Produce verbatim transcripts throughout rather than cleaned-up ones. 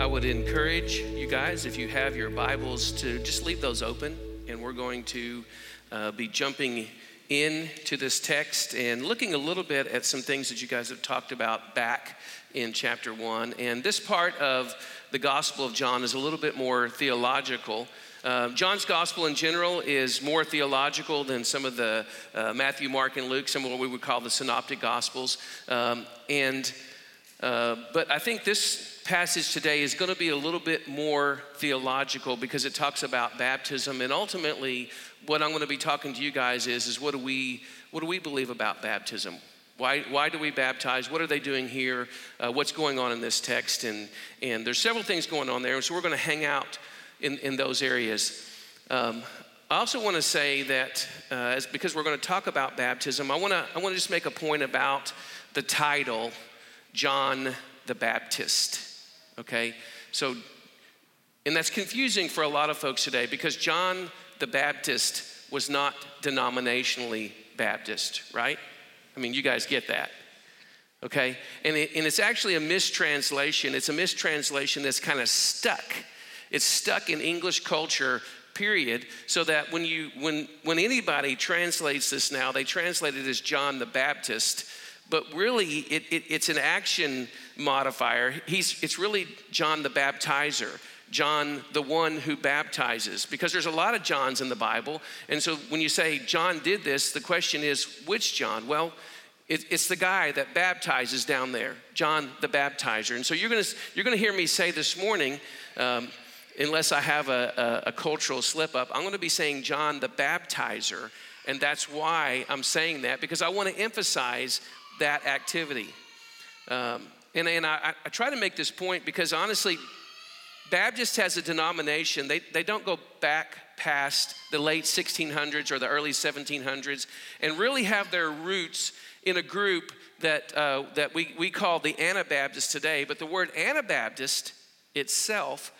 I would encourage you guys, if you have your Bibles, to just leave those open, and we're going to uh, be jumping into this text and looking a little bit at some things that you guys have talked about back in chapter one. And this part of the Gospel of John is a little bit more theological. Uh, John's Gospel in general is more theological than some of the uh, Matthew, Mark, and Luke, some of what we would call the Synoptic Gospels. Um, and uh, but I think this passage today is going to be a little bit more theological because it talks about baptism, and ultimately what I'm going to be talking to you guys is is what do we what do we believe about baptism? Why why do we baptize? What are they doing here? Uh, what's going on in this text? And and there's several things going on there, and so we're going to hang out in in those areas. Um, I also want to say that uh, as because we're going to talk about baptism, I want to I want to just make a point about the title, John the Baptist. Okay, so, and that's confusing for a lot of folks today because John the Baptist was not denominationally Baptist, right? I mean, you guys get that, okay? And it, and it's actually a mistranslation. It's a mistranslation that's kind of stuck. It's stuck in English culture, period, so that when you when when anybody translates this now, they translate it as John the Baptist. But really, it, it, it's an action modifier. He's, it's really John the Baptizer, John the one who baptizes, because there's a lot of Johns in the Bible. And so when you say John did this, the question is, which John? Well, it, it's the guy that baptizes down there, John the Baptizer. And so you're gonna you're gonna hear me say this morning, um, unless I have a, a, a cultural slip up, I'm gonna be saying John the Baptizer, and that's why I'm saying that, because I wanna emphasize that activity. Um, and and I, I try to make this point because honestly, Baptist as a denomination, they, they don't go back past the late sixteen hundreds or the early seventeen hundreds and really have their roots in a group that uh, that we, we call the Anabaptists today. But the word Anabaptist itself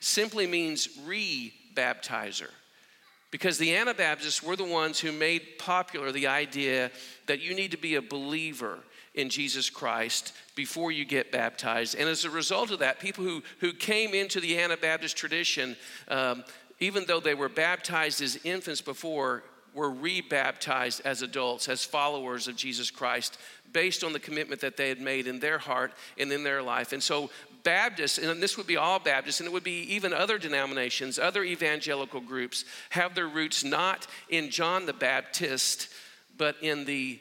simply means re-baptizer, because the Anabaptists were the ones who made popular the idea that you need to be a believer in Jesus Christ before you get baptized. And as a result of that, people who, who came into the Anabaptist tradition, um, even though they were baptized as infants before, were re-baptized as adults, as followers of Jesus Christ, based on the commitment that they had made in their heart and in their life. And so Baptists, and this would be all Baptists, and it would be even other denominations, other evangelical groups, have their roots not in John the Baptist, but in the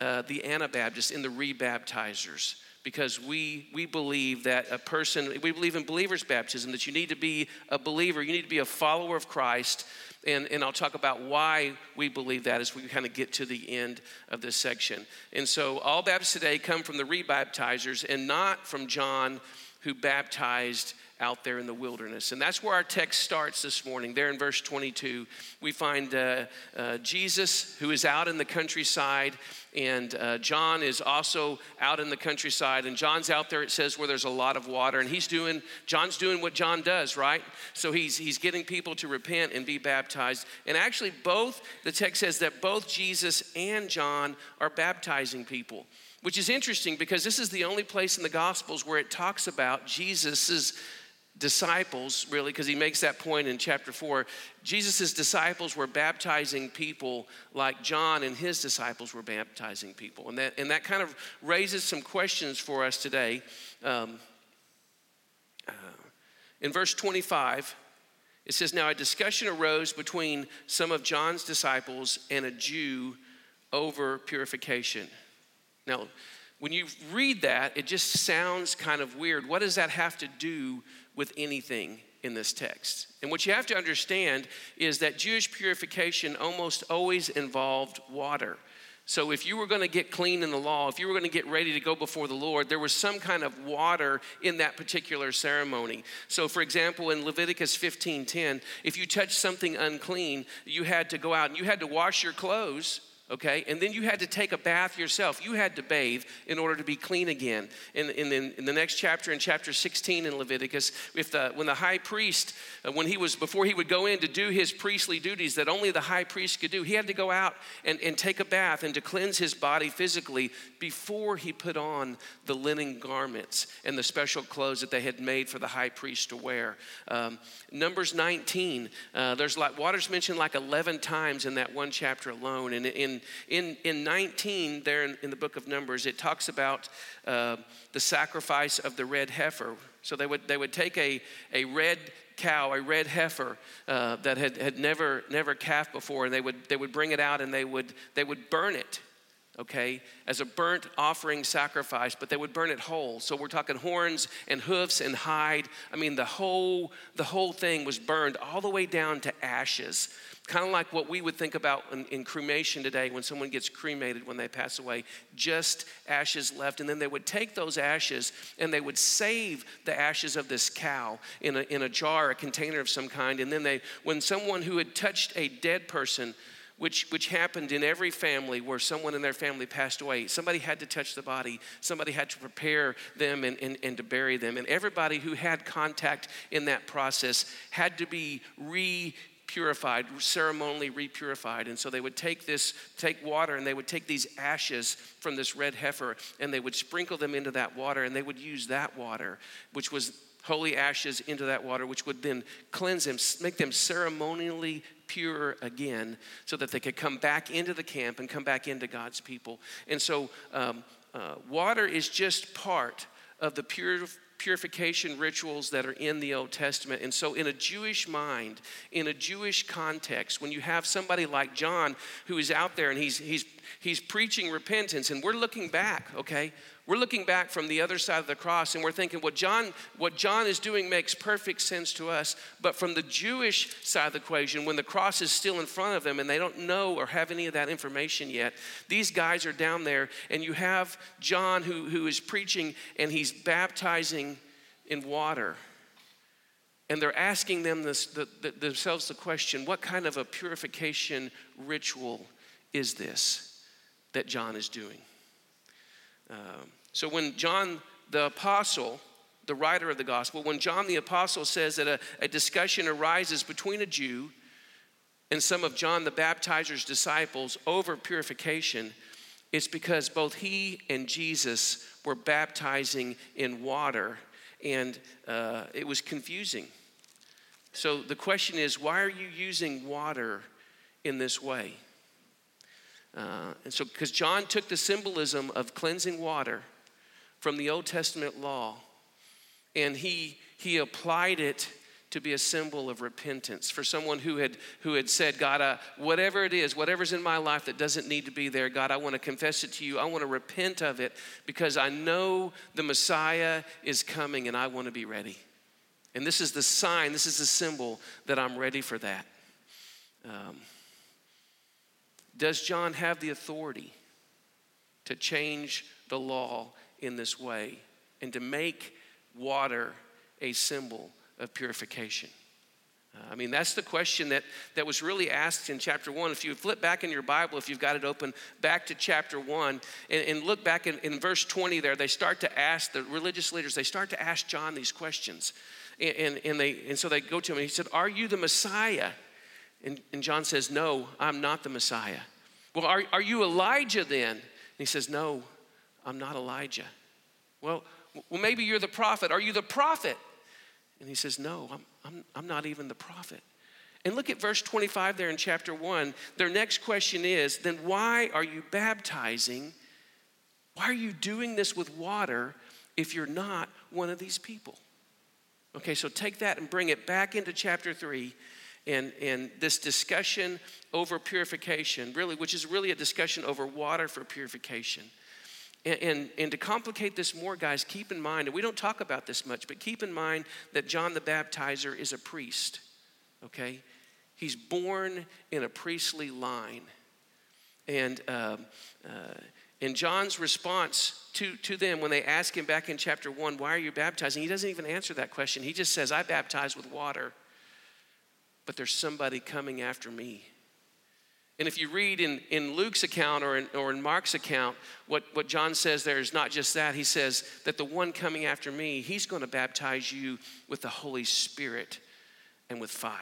uh, the Anabaptists, in the rebaptizers, because we we believe that a person, we believe in believer's baptism, that you need to be a believer, you need to be a follower of Christ, and, and I'll talk about why we believe that as we kind of get to the end of this section. And so all Baptists today come from the rebaptizers and not from John who baptized out there in the wilderness. And that's where our text starts this morning. There in verse twenty-two, we find uh, uh, Jesus, who is out in the countryside, and uh, John is also out in the countryside. And John's out there, it says, where there's a lot of water. And he's doing, John's doing what John does, right? So he's he's getting people to repent and be baptized. And actually both, the text says that both Jesus and John are baptizing people, which is interesting because this is the only place in the Gospels where it talks about Jesus's disciples, really, because he makes that point in chapter four. Jesus's disciples were baptizing people like John and his disciples were baptizing people. And that and that kind of raises some questions for us today. Um, uh, in verse twenty-five, it says, "Now a discussion arose between some of John's disciples and a Jew over purification." Now, when you read that, it just sounds kind of weird. What does that have to do with anything in this text? And what you have to understand is that Jewish purification almost always involved water. So if you were going to get clean in the law, if you were going to get ready to go before the Lord, there was some kind of water in that particular ceremony. So for example, in Leviticus fifteen ten, if you touched something unclean, you had to go out and you had to wash your clothes okay? And then you had to take a bath yourself. You had to bathe in order to be clean again. And in, in, in the next chapter, in chapter sixteen in Leviticus, if the, when the high priest, when he was, before he would go in to do his priestly duties that only the high priest could do, he had to go out and, and take a bath and to cleanse his body physically before he put on the linen garments and the special clothes that they had made for the high priest to wear. Um, Numbers nineteen, uh, there's like, water's mentioned like eleven times in that one chapter alone. And in in in nineteen, there in, in the book of Numbers, it talks about uh, the sacrifice of the red heifer. So they would they would take a a red cow, a red heifer uh, that had, had never never calved before, and they would they would bring it out and they would they would burn it. Okay, as a burnt offering sacrifice, but they would burn it whole. So we're talking horns and hoofs and hide. I mean, the whole the whole thing was burned all the way down to ashes. Kind of like what we would think about in, in cremation today when someone gets cremated when they pass away, just ashes left. And then they would take those ashes and they would save the ashes of this cow in a, in a jar, a container of some kind. And then they, when someone who had touched a dead person, Which which happened in every family where someone in their family passed away. Somebody had to touch the body. Somebody had to prepare them and, and, and to bury them. And everybody who had contact in that process had to be re-purified, ceremonially re-purified. And so they would take this, take water, and they would take these ashes from this red heifer, and they would sprinkle them into that water, and they would use that water, which was holy ashes, into that water, which would then cleanse them, make them ceremonially pure again, so that they could come back into the camp and come back into God's people. And so um, uh, water is just part of the pure, purification rituals that are in the Old Testament. And so in a Jewish mind, in a Jewish context, when you have somebody like John who is out there and he's he's he's preaching repentance, and we're looking back, okay? We're looking back from the other side of the cross, and we're thinking what John what John is doing makes perfect sense to us. But from the Jewish side of the equation, when the cross is still in front of them and they don't know or have any of that information yet, these guys are down there, and you have John who, who is preaching, and he's baptizing in water. And they're asking them this, the, the, themselves the question, what kind of a purification ritual is this that John is doing? Um, so when John the Apostle, the writer of the gospel, when John the Apostle says that a, a discussion arises between a Jew and some of John the Baptizer's disciples over purification, it's because both he and Jesus were baptizing in water, and uh, it was confusing. So the question is, why are you using water in this way? Uh, and so, because John took the symbolism of cleansing water from the Old Testament law, and he he applied it to be a symbol of repentance for someone who had who had said, God, uh, whatever it is, whatever's in my life that doesn't need to be there, God, I want to confess it to you. I want to repent of it because I know the Messiah is coming, and I want to be ready. And this is the sign, this is the symbol that I'm ready for that. Um, Does John have the authority to change the law in this way and to make water a symbol of purification? Uh, I mean, that's the question that, that was really asked in chapter one. If you flip back in your Bible, if you've got it open, back to chapter one and, and look back in, in verse twenty there, they start to ask the religious leaders, they start to ask John these questions. And, and, and, they, and so they go to him and he said, are you the Messiah? And, and John says, no, I'm not the Messiah. Well, are, are you Elijah then? And he says, no, I'm not Elijah. Well, well, maybe you're the prophet. Are you the prophet? And he says, no, I'm, I'm, I'm not even the prophet. And look at verse twenty-five there in chapter one. Their next question is, then why are you baptizing? Why are you doing this with water if you're not one of these people? Okay, so take that and bring it back into chapter three. And, and this discussion over purification, really, which is really a discussion over water for purification. And, and, and to complicate this more, guys, keep in mind, and we don't talk about this much, but keep in mind that John the Baptizer is a priest, okay? He's born in a priestly line. And um, uh, and John's response to, to them when they ask him back in chapter one, why are you baptizing? He doesn't even answer that question. He just says, I baptize with water. But there's somebody coming after me. And if you read in, in Luke's account or in, or in Mark's account, what, what John says there is not just that. He says that the one coming after me, he's going to baptize you with the Holy Spirit and with fire.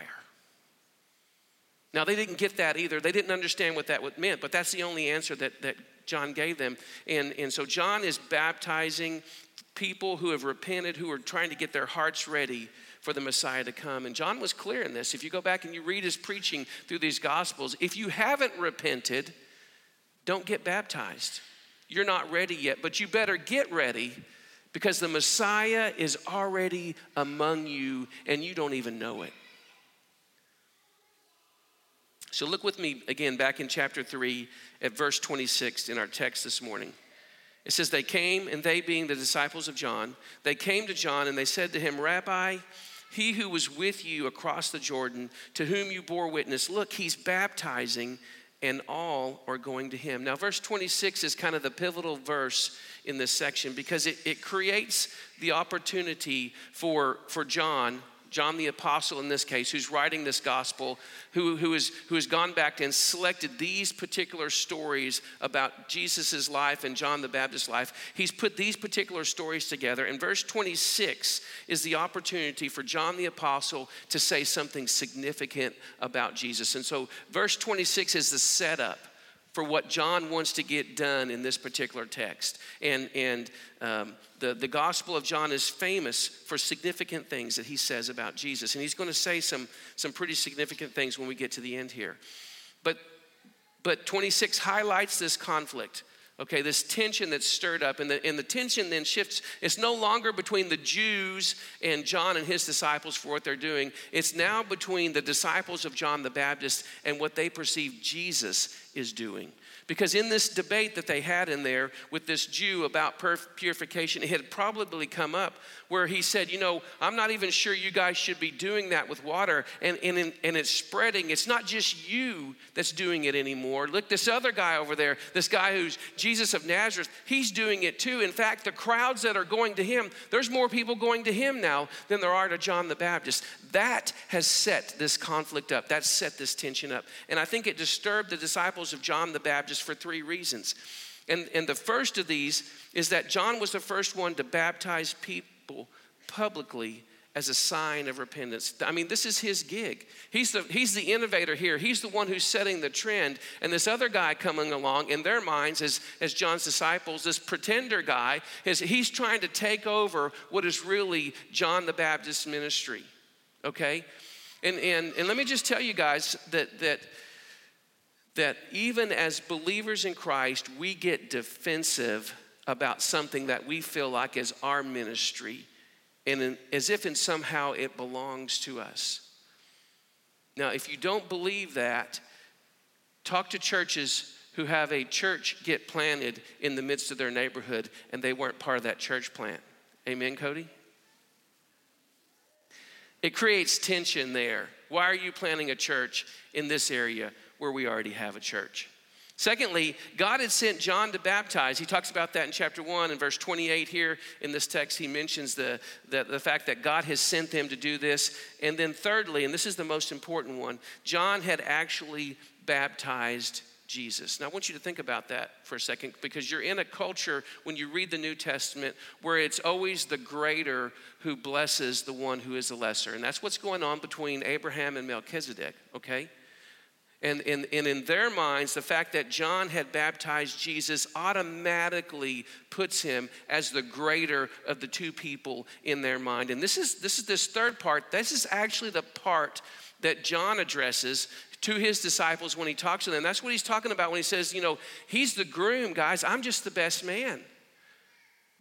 Now, they didn't get that either. They didn't understand what that meant, but that's the only answer that, that John gave them. And, and so John is baptizing people who have repented, who are trying to get their hearts ready for the Messiah to come. And John was clear in this. If you go back and you read his preaching through these Gospels, if you haven't repented, don't get baptized. You're not ready yet, but you better get ready because the Messiah is already among you and you don't even know it. So look with me again back in chapter three at verse twenty-six in our text this morning. It says, they came, and they being the disciples of John, they came to John and they said to him, Rabbi, he who was with you across the Jordan, to whom you bore witness, look, he's baptizing and all are going to him. Now, verse twenty-six is kind of the pivotal verse in this section because it, it creates the opportunity for, for John John the Apostle in this case, who's writing this gospel, who, who, is, who has gone back and selected these particular stories about Jesus' life and John the Baptist's life. He's put these particular stories together. And verse twenty-six is the opportunity for John the Apostle to say something significant about Jesus. And so verse twenty-six is the setup for what John wants to get done in this particular text. And, and um, the, the Gospel of John is famous for significant things that he says about Jesus. And he's going to say some, some pretty significant things when we get to the end here. But, but twenty-six highlights this conflict, okay, this tension that's stirred up. And the, and the tension then shifts. It's no longer between the Jews and John and his disciples for what they're doing. It's now between the disciples of John the Baptist and what they perceive Jesus is doing. Because in this debate that they had in there with this Jew about purification, it had probably come up where he said, you know, I'm not even sure you guys should be doing that with water. And, and, and it's spreading. It's not just you that's doing it anymore. Look, this other guy over there, this guy who's Jesus of Nazareth, he's doing it too. In fact, the crowds that are going to him, there's more people going to him now than there are to John the Baptist. That has set this conflict up. That's set this tension up. And I think it disturbed the disciples of John the Baptist for three reasons. And, and the first of these is that John was the first one to baptize people publicly as a sign of repentance. I mean, this is his gig. He's the, he's the innovator here. He's the one who's setting the trend. And this other guy coming along, in their minds as, as John's disciples, this pretender guy, is he's trying to take over what is really John the Baptist's ministry, okay? And, and, and let me just tell you guys that that that even as believers in Christ, we get defensive about something that we feel like is our ministry, and in, as if in somehow it belongs to us. Now, if you don't believe that, talk to churches who have a church get planted in the midst of their neighborhood, and they weren't part of that church plant. Amen, Cody? It creates tension there. Why are you planting a church in this area where we already have a church? Secondly, God had sent John to baptize. He talks about that in chapter one and verse twenty-eight here in this text. He mentions the, the, the fact that God has sent them to do this. And then thirdly, and this is the most important one, John had actually baptized Jesus. Now, I want you to think about that for a second, because you're in a culture when you read the New Testament where it's always the greater who blesses the one who is the lesser. And that's what's going on between Abraham and Melchizedek, okay? And, and, and in their minds, the fact that John had baptized Jesus automatically puts him as the greater of the two people in their mind. And this is this is this third part. This is actually the part that John addresses to his disciples when he talks to them. That's what he's talking about when he says, you know, he's the groom, guys. I'm just the best man.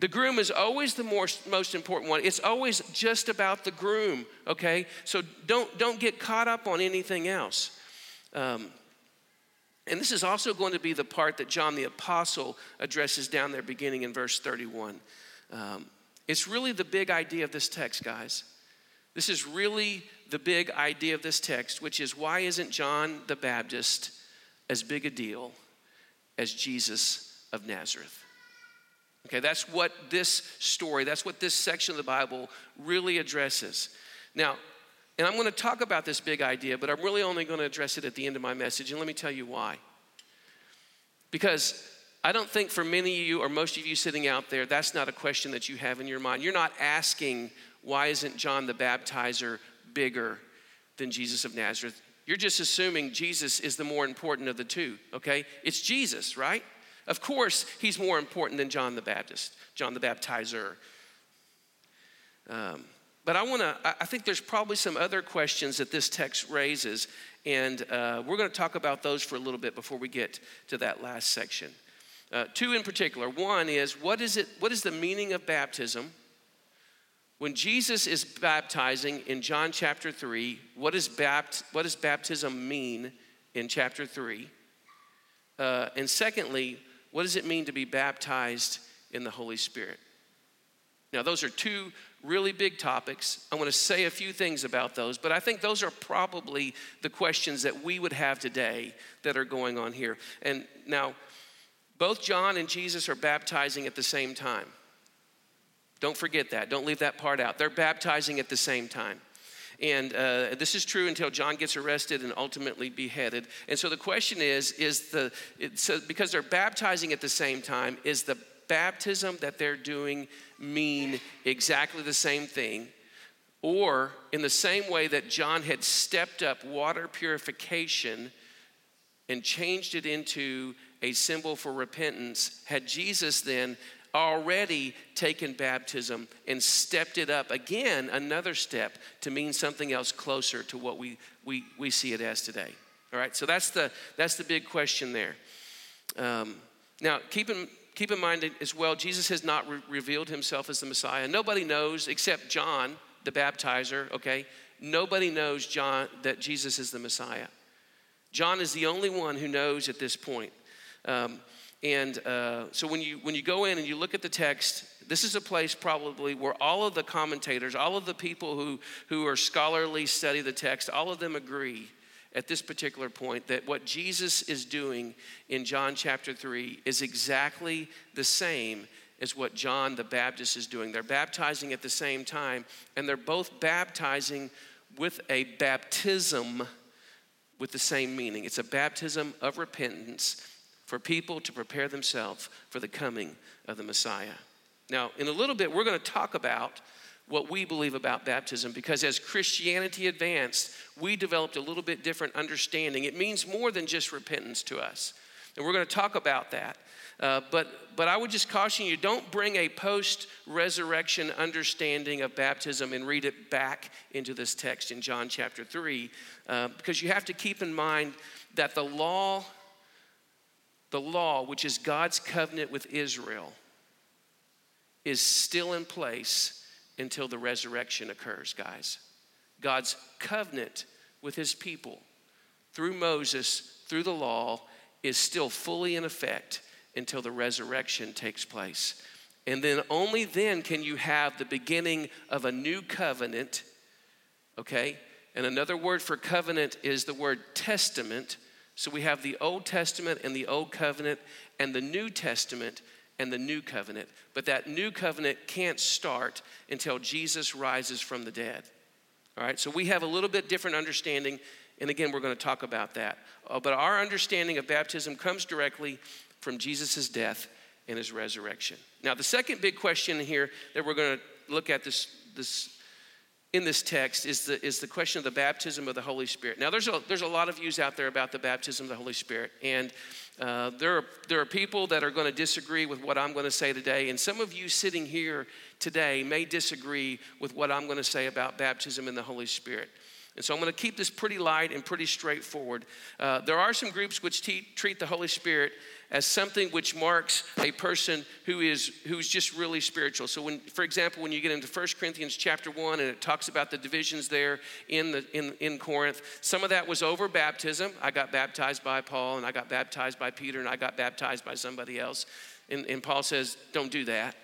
The groom is always the more, most important one. It's always just about the groom, okay? So don't don't get caught up on anything else. Um, and this is also going to be the part that John the Apostle addresses down there beginning in verse thirty-one. Um, it's really the big idea of this text, guys. This is really the big idea of this text, which is why isn't John the Baptist as big a deal as Jesus of Nazareth? Okay, that's what this story, that's what this section of the Bible really addresses. Now, And I'm going to talk about this big idea, but I'm really only going to address it at the end of my message. And let me tell you why. Because I don't think for many of you or most of you sitting out there, that's not a question that you have in your mind. You're not asking, why isn't John the Baptizer bigger than Jesus of Nazareth? You're just assuming Jesus is the more important of the two, okay? It's Jesus, right? Of course, he's more important than John the Baptist, John the Baptizer. Um, but I want to, I think there's probably some other questions that this text raises, and uh, we're going to talk about those for a little bit before we get to that last section. Uh, two in particular. One is, what is it? What is the meaning of baptism? When Jesus is baptizing in John chapter three, what, is bapt, what does baptism mean in chapter three? Uh, and secondly, what does it mean to be baptized in the Holy Spirit? Now, those are two really big topics. I want to say a few things about those, but I think those are probably the questions that we would have today that are going on here. And now, both John and Jesus are baptizing at the same time. Don't forget that. Don't leave that part out. They're baptizing at the same time. And uh, this is true until John gets arrested and ultimately beheaded. And so the question is, is the it, so because they're baptizing at the same time, is the baptism that they're doing mean exactly the same thing? Or in the same way that John had stepped up water purification and changed it into a symbol for repentance, had Jesus then already taken baptism and stepped it up again, another step, to mean something else closer to what we we we see it as today? All right, so that's the that's the big question there. Um, now, keep in keep in mind as well, Jesus has not re- revealed himself as the Messiah. Nobody knows except John the Baptizer. Okay, nobody knows John that Jesus is the Messiah. John is the only one who knows at this point. Um, And uh, so when you when you go in and you look at the text, this is a place probably where all of the commentators, all of the people who, who are scholarly study the text, all of them agree at this particular point that what Jesus is doing in John chapter three is exactly the same as what John the Baptist is doing. They're baptizing at the same time, and they're both baptizing with a baptism with the same meaning. It's a baptism of repentance for people to prepare themselves for the coming of the Messiah. Now, in a little bit, we're going to talk about what we believe about baptism, because as Christianity advanced, we developed a little bit different understanding. It means more than just repentance to us, and we're going to talk about that. Uh, but but I would just caution you, don't bring a post-resurrection understanding of baptism and read it back into this text in John chapter three, uh, because you have to keep in mind that the law... The law, which is God's covenant with Israel, is still in place until the resurrection occurs, guys. God's covenant with his people through Moses, through the law, is still fully in effect until the resurrection takes place. And then only then can you have the beginning of a new covenant, okay? And another word for covenant is the word testament. So we have the Old Testament and the Old Covenant and the New Testament and the New Covenant. But that New Covenant can't start until Jesus rises from the dead. All right, so we have a little bit different understanding. And again, we're going to talk about that. Uh, but our understanding of baptism comes directly from Jesus' death and his resurrection. Now, the second big question here that we're going to look at this this in this text is the is the question of the baptism of the Holy Spirit. Now, there's a there's a lot of views out there about the baptism of the Holy Spirit, and uh, there are there are people that are going to disagree with what I'm going to say today, and some of you sitting here today may disagree with what I'm going to say about baptism in the Holy Spirit. And so I'm going to keep this pretty light and pretty straightforward. Uh, there are some groups which te- treat the Holy Spirit as something which marks a person who is who's just really spiritual. So when, for example, when you get into First Corinthians chapter one and it talks about the divisions there in the in, in Corinth, some of that was over baptism. I got baptized by Paul, and I got baptized by Peter, and I got baptized by somebody else. And, and Paul says, don't do that.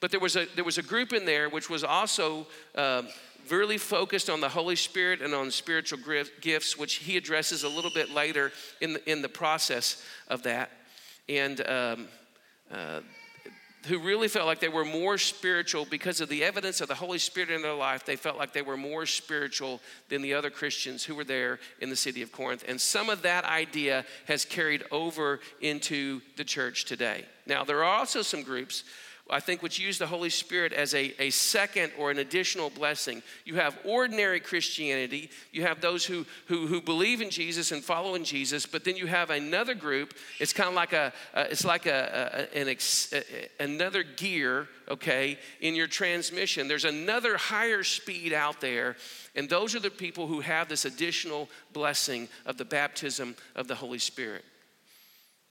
But there was a there was a group in there which was also um, really focused on the Holy Spirit and on spiritual gifts, which he addresses a little bit later in the, in the process of that. And um, uh, who really felt like they were more spiritual because of the evidence of the Holy Spirit in their life. They felt like they were more spiritual than the other Christians who were there in the city of Corinth. And some of that idea has carried over into the church today. Now, there are also some groups, I think, which use the Holy Spirit as a, a second or an additional blessing. You have ordinary Christianity. You have those who, who, who believe in Jesus and follow in Jesus, but then you have another group. It's kind of like a, uh, it's like a, a, an ex, a, another gear, okay, in your transmission. There's another higher speed out there, and those are the people who have this additional blessing of the baptism of the Holy Spirit.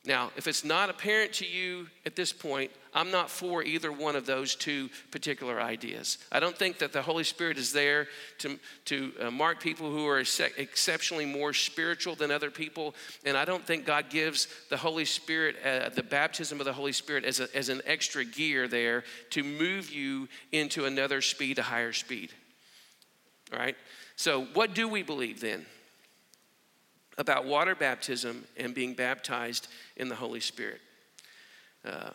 Now, if it's not apparent to you at this point, I'm not for either one of those two particular ideas. I don't think that the Holy Spirit is there to, to uh, mark people who are ex- exceptionally more spiritual than other people, and I don't think God gives the Holy Spirit, uh, the baptism of the Holy Spirit as, a, as an extra gear there to move you into another speed, a higher speed, all right? So what do we believe then about water baptism and being baptized in the Holy Spirit? Uh,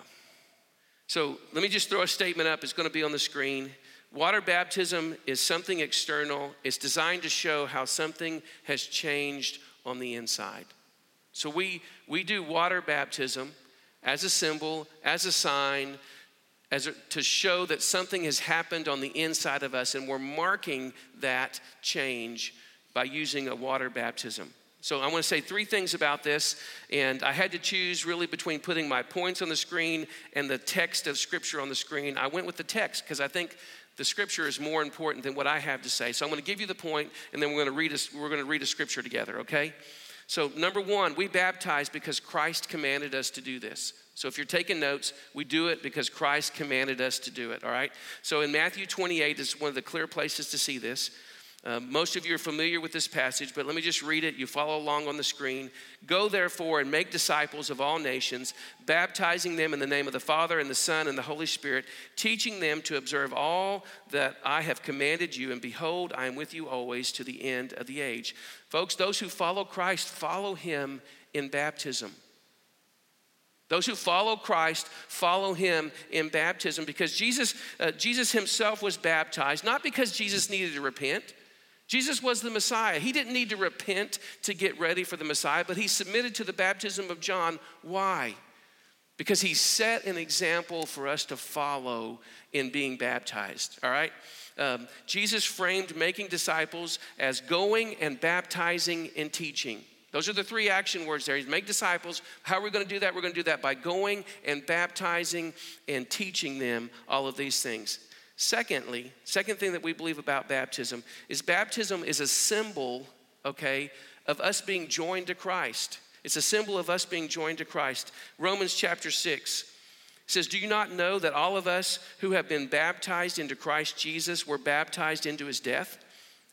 so let me just throw a statement up. It's going to be on the screen. Water baptism is something external. It's designed to show how something has changed on the inside. So we we do water baptism as a symbol, as a sign, as a, to show that something has happened on the inside of us, and we're marking that change by using a water baptism. So I want to say three things about this, and I had to choose really between putting my points on the screen and the text of Scripture on the screen. I went with the text because I think the Scripture is more important than what I have to say. So I'm going to give you the point, and then we're going to read a, we're going to read a Scripture together, okay? So number one, we baptize because Christ commanded us to do this. So if you're taking notes, we do it because Christ commanded us to do it, all right? So in Matthew twenty-eight is one of the clear places to see this. Uh, most of you are familiar with this passage, but let me just read it. You follow along on the screen. Go, therefore, and make disciples of all nations, baptizing them in the name of the Father and the Son and the Holy Spirit, teaching them to observe all that I have commanded you. And behold, I am with you always to the end of the age. Folks, those who follow Christ follow him in baptism. Those who follow Christ follow him in baptism because Jesus, uh, Jesus himself was baptized, not because Jesus needed to repent. Jesus was the Messiah. He didn't need to repent to get ready for the Messiah, but he submitted to the baptism of John. Why? Because he set an example for us to follow in being baptized, all right? Um, Jesus framed making disciples as going and baptizing and teaching. Those are the three action words there. He's make disciples. How are we going to do that? We're going to do that by going and baptizing and teaching them all of these things. Secondly, second thing that we believe about baptism is baptism is a symbol, okay, of us being joined to Christ. It's a symbol of us being joined to Christ. Romans chapter six says, do you not know that all of us who have been baptized into Christ Jesus were baptized into his death?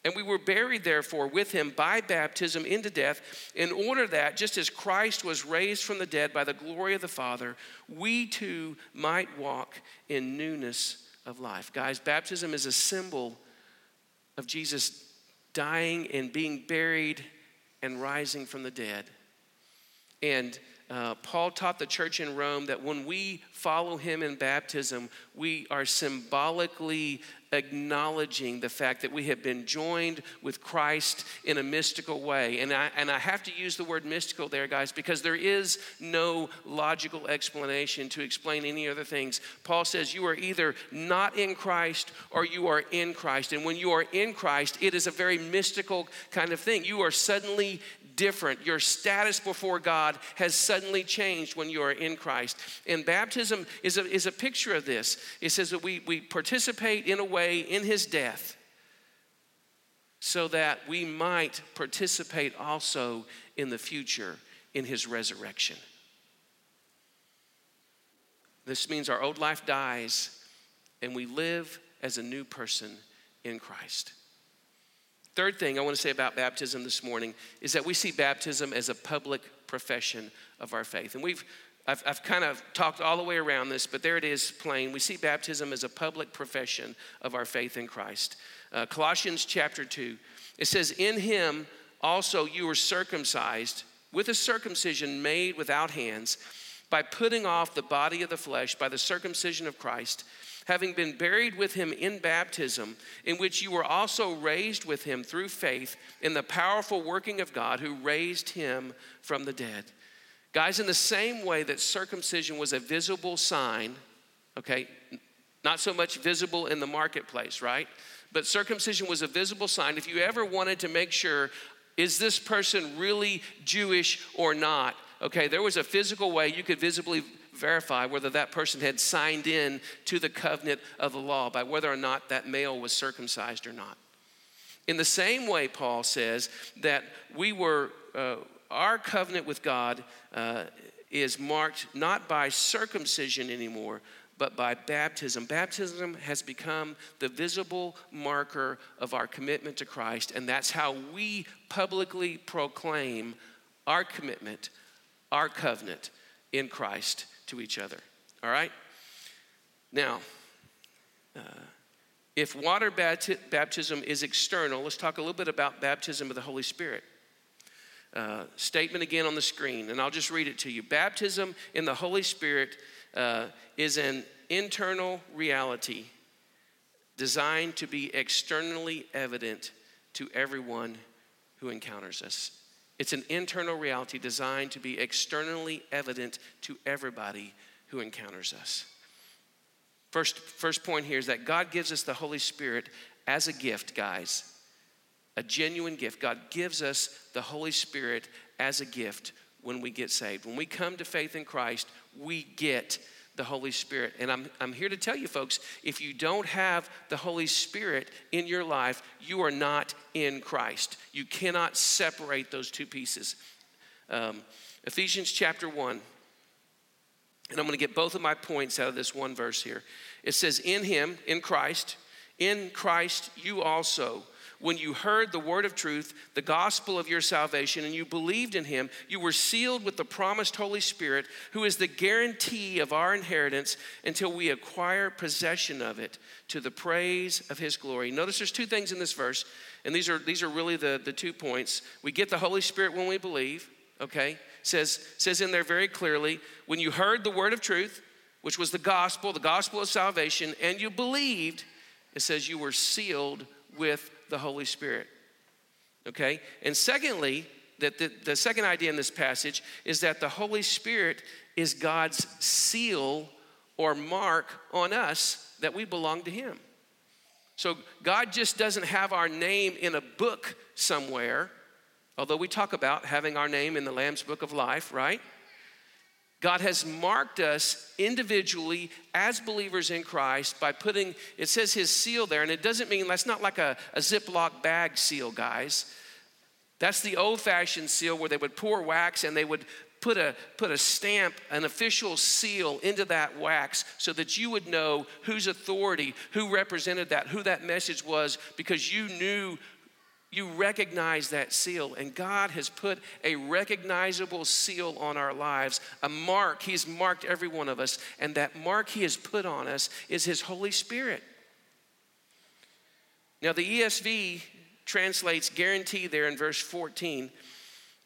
And we were buried, therefore, with him by baptism into death, in order that, just as Christ was raised from the dead by the glory of the Father, we too might walk in newness of life. Guys, baptism is a symbol of Jesus dying and being buried and rising from the dead. And uh, Paul taught the church in Rome that when we follow him in baptism, we are symbolically acknowledging the fact that we have been joined with Christ in a mystical way. And I, and I have to use the word mystical there, guys, because there is no logical explanation to explain any other things. Paul says you are either not in Christ or you are in Christ. And when you are in Christ, it is a very mystical kind of thing. You are suddenly different. Your status before God has suddenly changed when you are in Christ. And baptism is a, is a picture of this. It says that we, we participate in a way in his death so that we might participate also in the future in his resurrection. This means our old life dies and we live as a new person in Christ. Third thing I want to say about baptism this morning is that we see baptism as a public profession of our faith. And we've I've, I've kind of talked all the way around this, but there it is plain. We see baptism as a public profession of our faith in Christ. Uh, Colossians chapter two, it says, in him also you were circumcised with a circumcision made without hands, by putting off the body of the flesh by the circumcision of Christ, having been buried with him in baptism, in which you were also raised with him through faith in the powerful working of God who raised him from the dead. Guys, in the same way that circumcision was a visible sign, okay, not so much visible in the marketplace, right? But circumcision was a visible sign. If you ever wanted to make sure, is this person really Jewish or not? Okay, there was a physical way you could visibly verify whether that person had signed in to the covenant of the law by whether or not that male was circumcised or not. In the same way, Paul says that we were, uh, our covenant with God uh, is marked not by circumcision anymore, but by baptism. Baptism has become the visible marker of our commitment to Christ, and that's how we publicly proclaim our commitment, our covenant in Christ to each other, all right? Now, uh, if water bapti- baptism is external, let's talk a little bit about baptism of the Holy Spirit. Uh, statement again on the screen, and I'll just read it to you. Baptism in the Holy Spirit Uh, is an internal reality designed to be externally evident to everyone who encounters us. It's an internal reality designed to be externally evident to everybody who encounters us. First, first point here is that God gives us the Holy Spirit as a gift, guys. A genuine gift. God gives us the Holy Spirit as a gift when we get saved. When we come to faith in Christ, we get the Holy Spirit. And I'm, I'm here to tell you, folks, if you don't have the Holy Spirit in your life, you are not in Christ. You cannot separate those two pieces. Um, Ephesians chapter one, and I'm going to get both of my points out of this one verse here. It says, in him, in Christ, in Christ you also, when you heard the word of truth, the gospel of your salvation, and you believed in him, you were sealed with the promised Holy Spirit, who is the guarantee of our inheritance until we acquire possession of it to the praise of his glory. Notice there's two things in this verse, and these are these are really the, the two points. We get the Holy Spirit when we believe, okay? Says, says in there very clearly, when you heard the word of truth, which was the gospel, the gospel of salvation, and you believed, it says you were sealed with the Holy Spirit, okay? And secondly, that the, the second idea in this passage is that the Holy Spirit is God's seal or mark on us that we belong to him. So God just doesn't have our name in a book somewhere, although we talk about having our name in the Lamb's Book of Life, right? God has marked us individually as believers in Christ by putting, it says his seal there, and it doesn't mean, that's not like a, a Ziploc bag seal, guys. That's the old-fashioned seal where they would pour wax and they would put a, put a stamp, an official seal into that wax so that you would know whose authority, who represented that, who that message was, because you knew, you recognize that seal, and God has put a recognizable seal on our lives, a mark. He's marked every one of us, and that mark he has put on us is his Holy Spirit. Now, the E S V translates guarantee there in verse fourteen,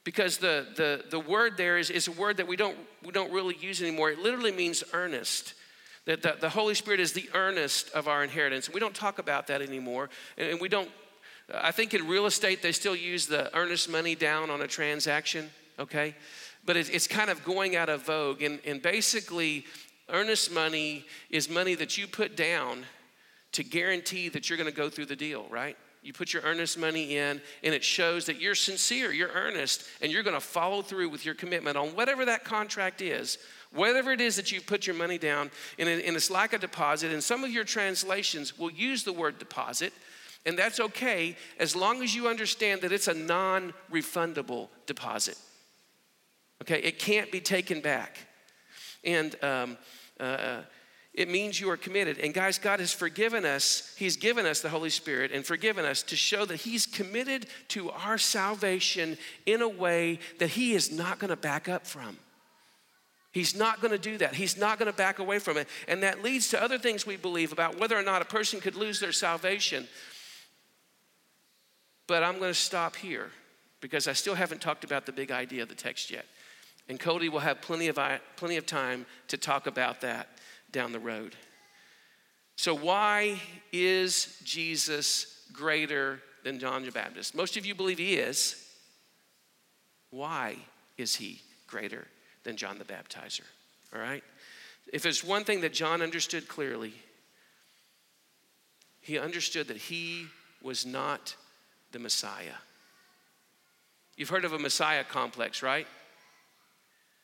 because the, the, the word there is, is a word that we don't, we don't really use anymore. It literally means earnest. That the, the Holy Spirit is the earnest of our inheritance. We don't talk about that anymore, and, and we don't. I think in real estate, they still use the earnest money down on a transaction, okay? But it, it's kind of going out of vogue. And, and basically, earnest money is money that you put down to guarantee that you're going to go through the deal, right? You put your earnest money in, and it shows that you're sincere, you're earnest, and you're going to follow through with your commitment on whatever that contract is, whatever it is that you put your money down, and, it, and it's like a deposit. And some of your translations will use the word deposit, and that's okay as long as you understand that it's a non-refundable deposit, okay? It can't be taken back. And um, uh, it means you are committed. And guys, God has forgiven us. He's given us the Holy Spirit and forgiven us to show that he's committed to our salvation in a way that he is not going to back up from. He's not going to do that. He's not going to back away from it. And that leads to other things we believe about whether or not a person could lose their salvation. But I'm going to stop here because I still haven't talked about the big idea of the text yet. And Cody will have plenty of plenty of time to talk about that down the road. So why is Jesus greater than John the Baptist? Most of you believe he is. Why is he greater than John the Baptizer? All right? If there's one thing that John understood clearly, he understood that he was not the Messiah. You've heard of a Messiah complex, right?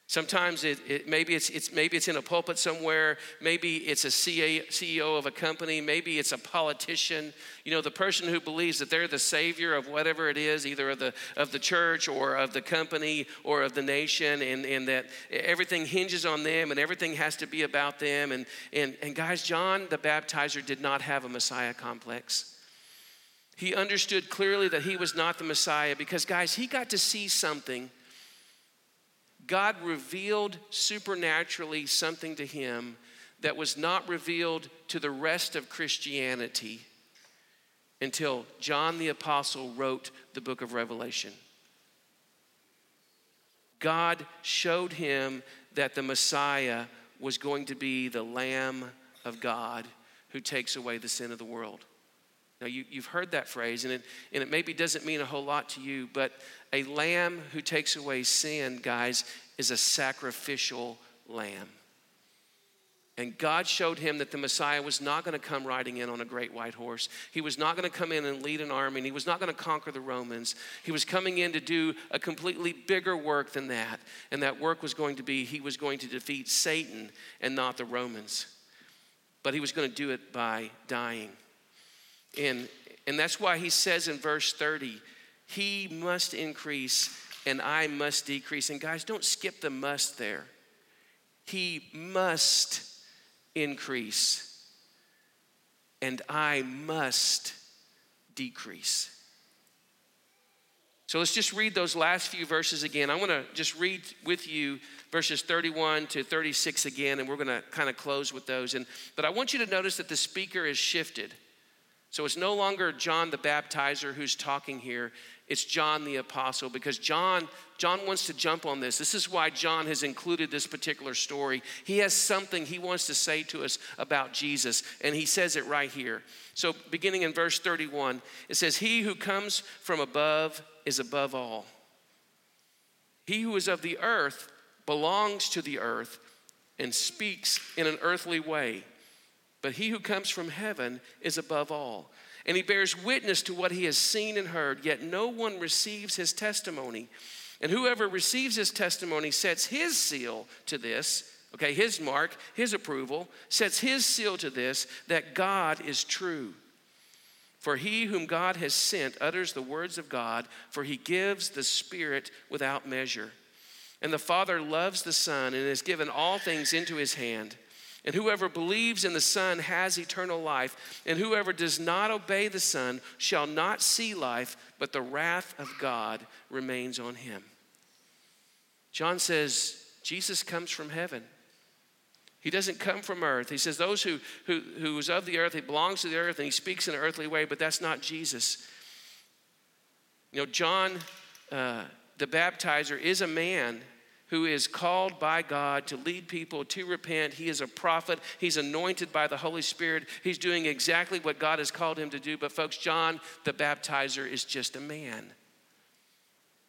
Sometimes it, it maybe it's it's maybe it's in a pulpit somewhere, maybe it's a C E O of a company, maybe it's a politician, you know, the person who believes that they're the savior of whatever it is, either of the of the church or of the company or of the nation, and, and that everything hinges on them and everything has to be about them. And and and guys, John the Baptizer did not have a Messiah complex. He understood clearly that he was not the Messiah because, guys, he got to see something. God revealed supernaturally something to him that was not revealed to the rest of Christianity until John the Apostle wrote the book of Revelation. God showed him that the Messiah was going to be the Lamb of God who takes away the sin of the world. Now, you, you've heard that phrase, and it, and it maybe doesn't mean a whole lot to you, but a lamb who takes away sin, guys, is a sacrificial lamb. And God showed him that the Messiah was not going to come riding in on a great white horse. He was not going to come in and lead an army, and he was not going to conquer the Romans. He was coming in to do a completely bigger work than that, and that work was going to be he was going to defeat Satan and not the Romans. But he was going to do it by dying. And, and that's why he says in verse thirty, he must increase and I must decrease. And guys, don't skip the must there. He must increase and I must decrease. So let's just read those last few verses again. I want to just read with you verses thirty-one to thirty-six again, and we're going to kind of close with those. And but I want you to notice that the speaker is shifted. So it's no longer John the Baptizer who's talking here. It's John the Apostle, because John, John wants to jump on this. This is why John has included this particular story. He has something he wants to say to us about Jesus, and he says it right here. So beginning in verse thirty-one, it says, "He who comes from above is above all. He who is of the earth belongs to the earth and speaks in an earthly way. But he who comes from heaven is above all. And he bears witness to what he has seen and heard, yet no one receives his testimony. And whoever receives his testimony sets his seal to this," okay, his mark, his approval, sets his seal to this, "that God is true. For he whom God has sent utters the words of God, for he gives the Spirit without measure. And the Father loves the Son and has given all things into his hand. And whoever believes in the Son has eternal life, and whoever does not obey the Son shall not see life, but the wrath of God remains on him." John says, Jesus comes from heaven. He doesn't come from earth. He says, those who who who is of the earth, he belongs to the earth, and he speaks in an earthly way, but that's not Jesus. You know, John uh, the Baptizer is a man who is called by God to lead people to repent. He is a prophet. He's anointed by the Holy Spirit. He's doing exactly what God has called him to do. But folks, John the Baptizer is just a man,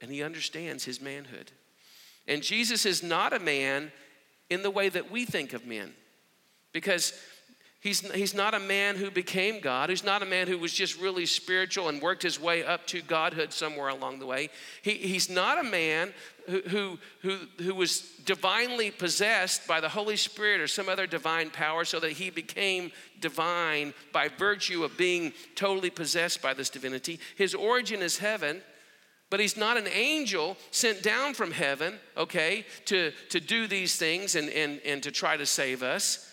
and he understands his manhood. And Jesus is not a man in the way that we think of men, because He's, he's not a man who became God. He's not a man who was just really spiritual and worked his way up to godhood somewhere along the way. He, he's not a man who, who, who, who was divinely possessed by the Holy Spirit or some other divine power so that he became divine by virtue of being totally possessed by this divinity. His origin is heaven. But he's not an angel sent down from heaven, okay, to, to do these things and, and, and to try to save us.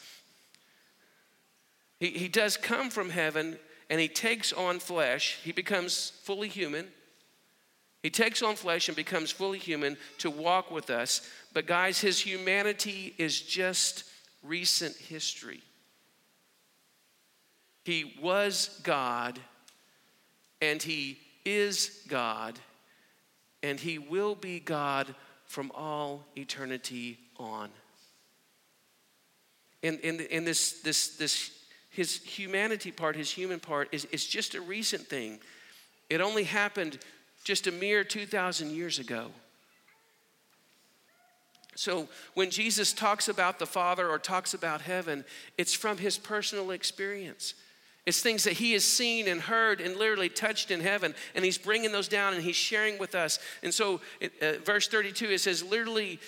He, he does come from heaven, and he takes on flesh. He becomes fully human. He takes on flesh and becomes fully human to walk with us. But guys, his humanity is just recent history. He was God, and he is God, and he will be God from all eternity on. And, and, and this, this, this, his humanity part, his human part, is, is just a recent thing. It only happened just a mere two thousand years ago. So when Jesus talks about the Father or talks about heaven, it's from his personal experience. It's things that he has seen and heard and literally touched in heaven, and he's bringing those down and he's sharing with us. And so it, uh, verse thirty-two, it says literally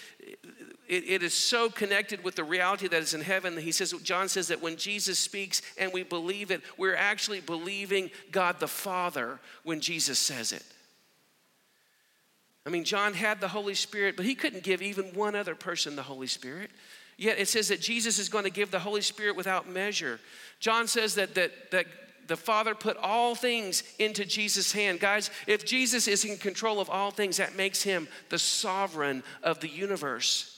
it, it is so connected with the reality that is in heaven that he says, John says that when Jesus speaks and we believe it, we're actually believing God the Father when Jesus says it. I mean, John had the Holy Spirit, but he couldn't give even one other person the Holy Spirit. Yet it says that Jesus is going to give the Holy Spirit without measure. John says that, that, that the Father put all things into Jesus' hand. Guys, if Jesus is in control of all things, that makes him the sovereign of the universe.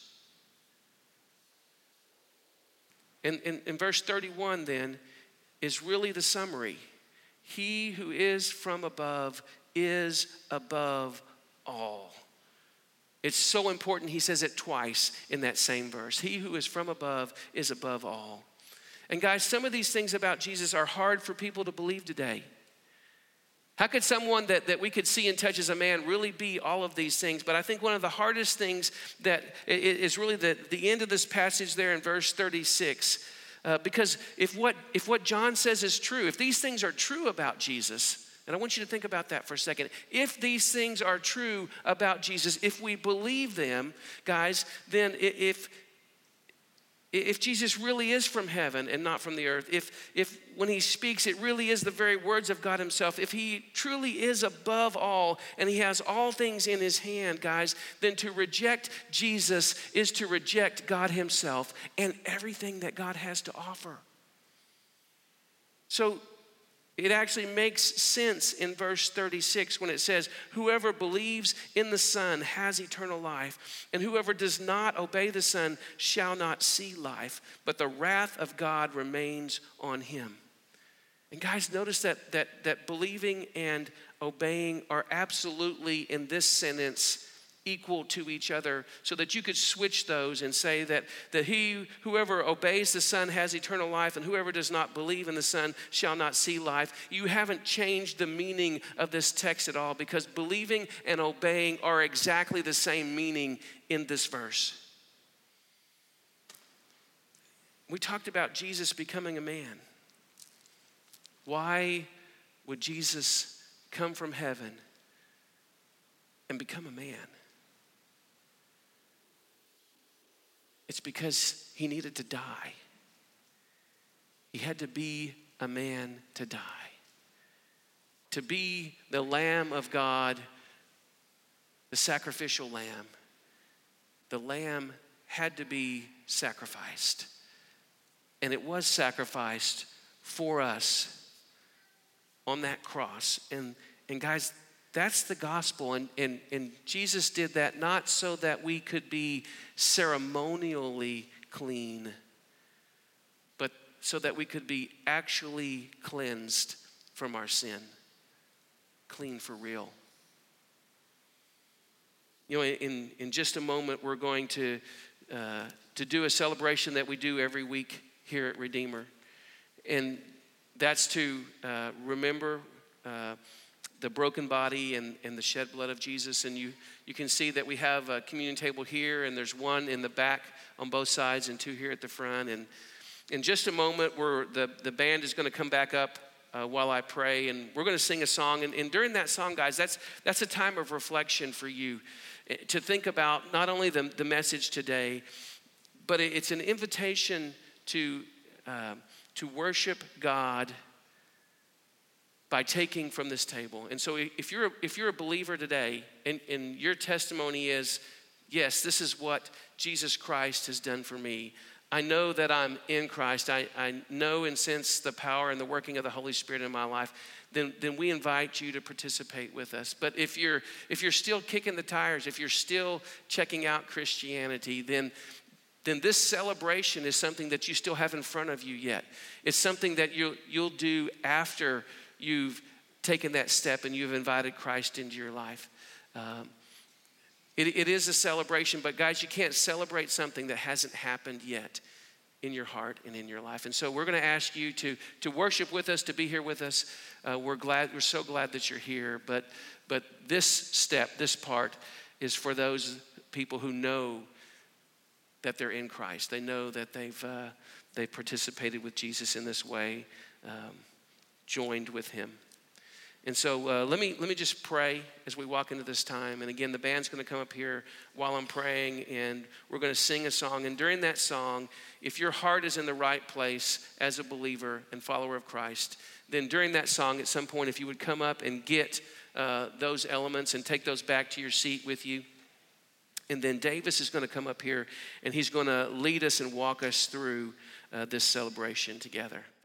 And, and, and verse thirty-one then is really the summary. He who is from above is above all. It's so important, he says it twice in that same verse. He who is from above is above all. And guys, some of these things about Jesus are hard for people to believe today. How could someone that, that we could see and touch as a man really be all of these things? But I think one of the hardest things that is really the, the end of this passage there in verse thirty-six. Uh, because if what, if what John says is true, if these things are true about Jesus, and I want you to think about that for a second. If these things are true about Jesus, if we believe them, guys, then if if Jesus really is from heaven and not from the earth, if if when he speaks, it really is the very words of God himself, if he truly is above all and he has all things in his hand, guys, then to reject Jesus is to reject God himself and everything that God has to offer. So, it actually makes sense in verse thirty-six when it says, whoever believes in the Son has eternal life, and whoever does not obey the Son shall not see life, but the wrath of God remains on him. And guys, notice that that that believing and obeying are absolutely in this sentence equal to each other, so that you could switch those and say that, that he, whoever obeys the Son has eternal life, and whoever does not believe in the Son shall not see life. You haven't changed the meaning of this text at all, because believing and obeying are exactly the same meaning in this verse. We talked about Jesus becoming a man. Why would Jesus come from heaven and become a man? It's because he needed to die. He had to be a man to die. To be the Lamb of God, the sacrificial lamb. The lamb had to be sacrificed. And it was sacrificed for us on that cross. And, and guys, that's the gospel, and, and, and Jesus did that not so that we could be ceremonially clean, but so that we could be actually cleansed from our sin, clean for real. You know, in, in just a moment, we're going to, uh, to do a celebration that we do every week here at Redeemer, and that's to uh, remember uh, the broken body and, and the shed blood of Jesus. And you, you can see that we have a communion table here, and there's one in the back on both sides and two here at the front. And in just a moment, we're, the, the band is gonna come back up uh, while I pray, and we're gonna sing a song. And, and during that song, guys, that's that's a time of reflection for you to think about not only the, the message today, but it's an invitation to uh, to worship God by taking from this table. And so if you're a, if you're a believer today, and, and your testimony is, yes, this is what Jesus Christ has done for me. I know that I'm in Christ. I, I know and sense the power and the working of the Holy Spirit in my life. Then, then we invite you to participate with us. But if you're if you're still kicking the tires, if you're still checking out Christianity, then then this celebration is something that you still have in front of you yet. It's something that you'll you'll do after you've taken that step and you've invited Christ into your life. Um, It, it is a celebration, but guys, you can't celebrate something that hasn't happened yet in your heart and in your life. And so we're going to ask you to, to worship with us, to be here with us. Uh, we're glad, we're so glad that you're here. But, but this step, this part, is for those people who know that they're in Christ. They know that they've uh, they've participated with Jesus in this way, um, joined with him. And so uh, let me let me just pray as we walk into this time. And again, the band's going to come up here while I'm praying, and we're going to sing a song. And during that song, if your heart is in the right place as a believer and follower of Christ, then during that song, at some point, if you would come up and get uh, those elements and take those back to your seat with you. And then Davis is going to come up here, and he's going to lead us and walk us through uh, this celebration together.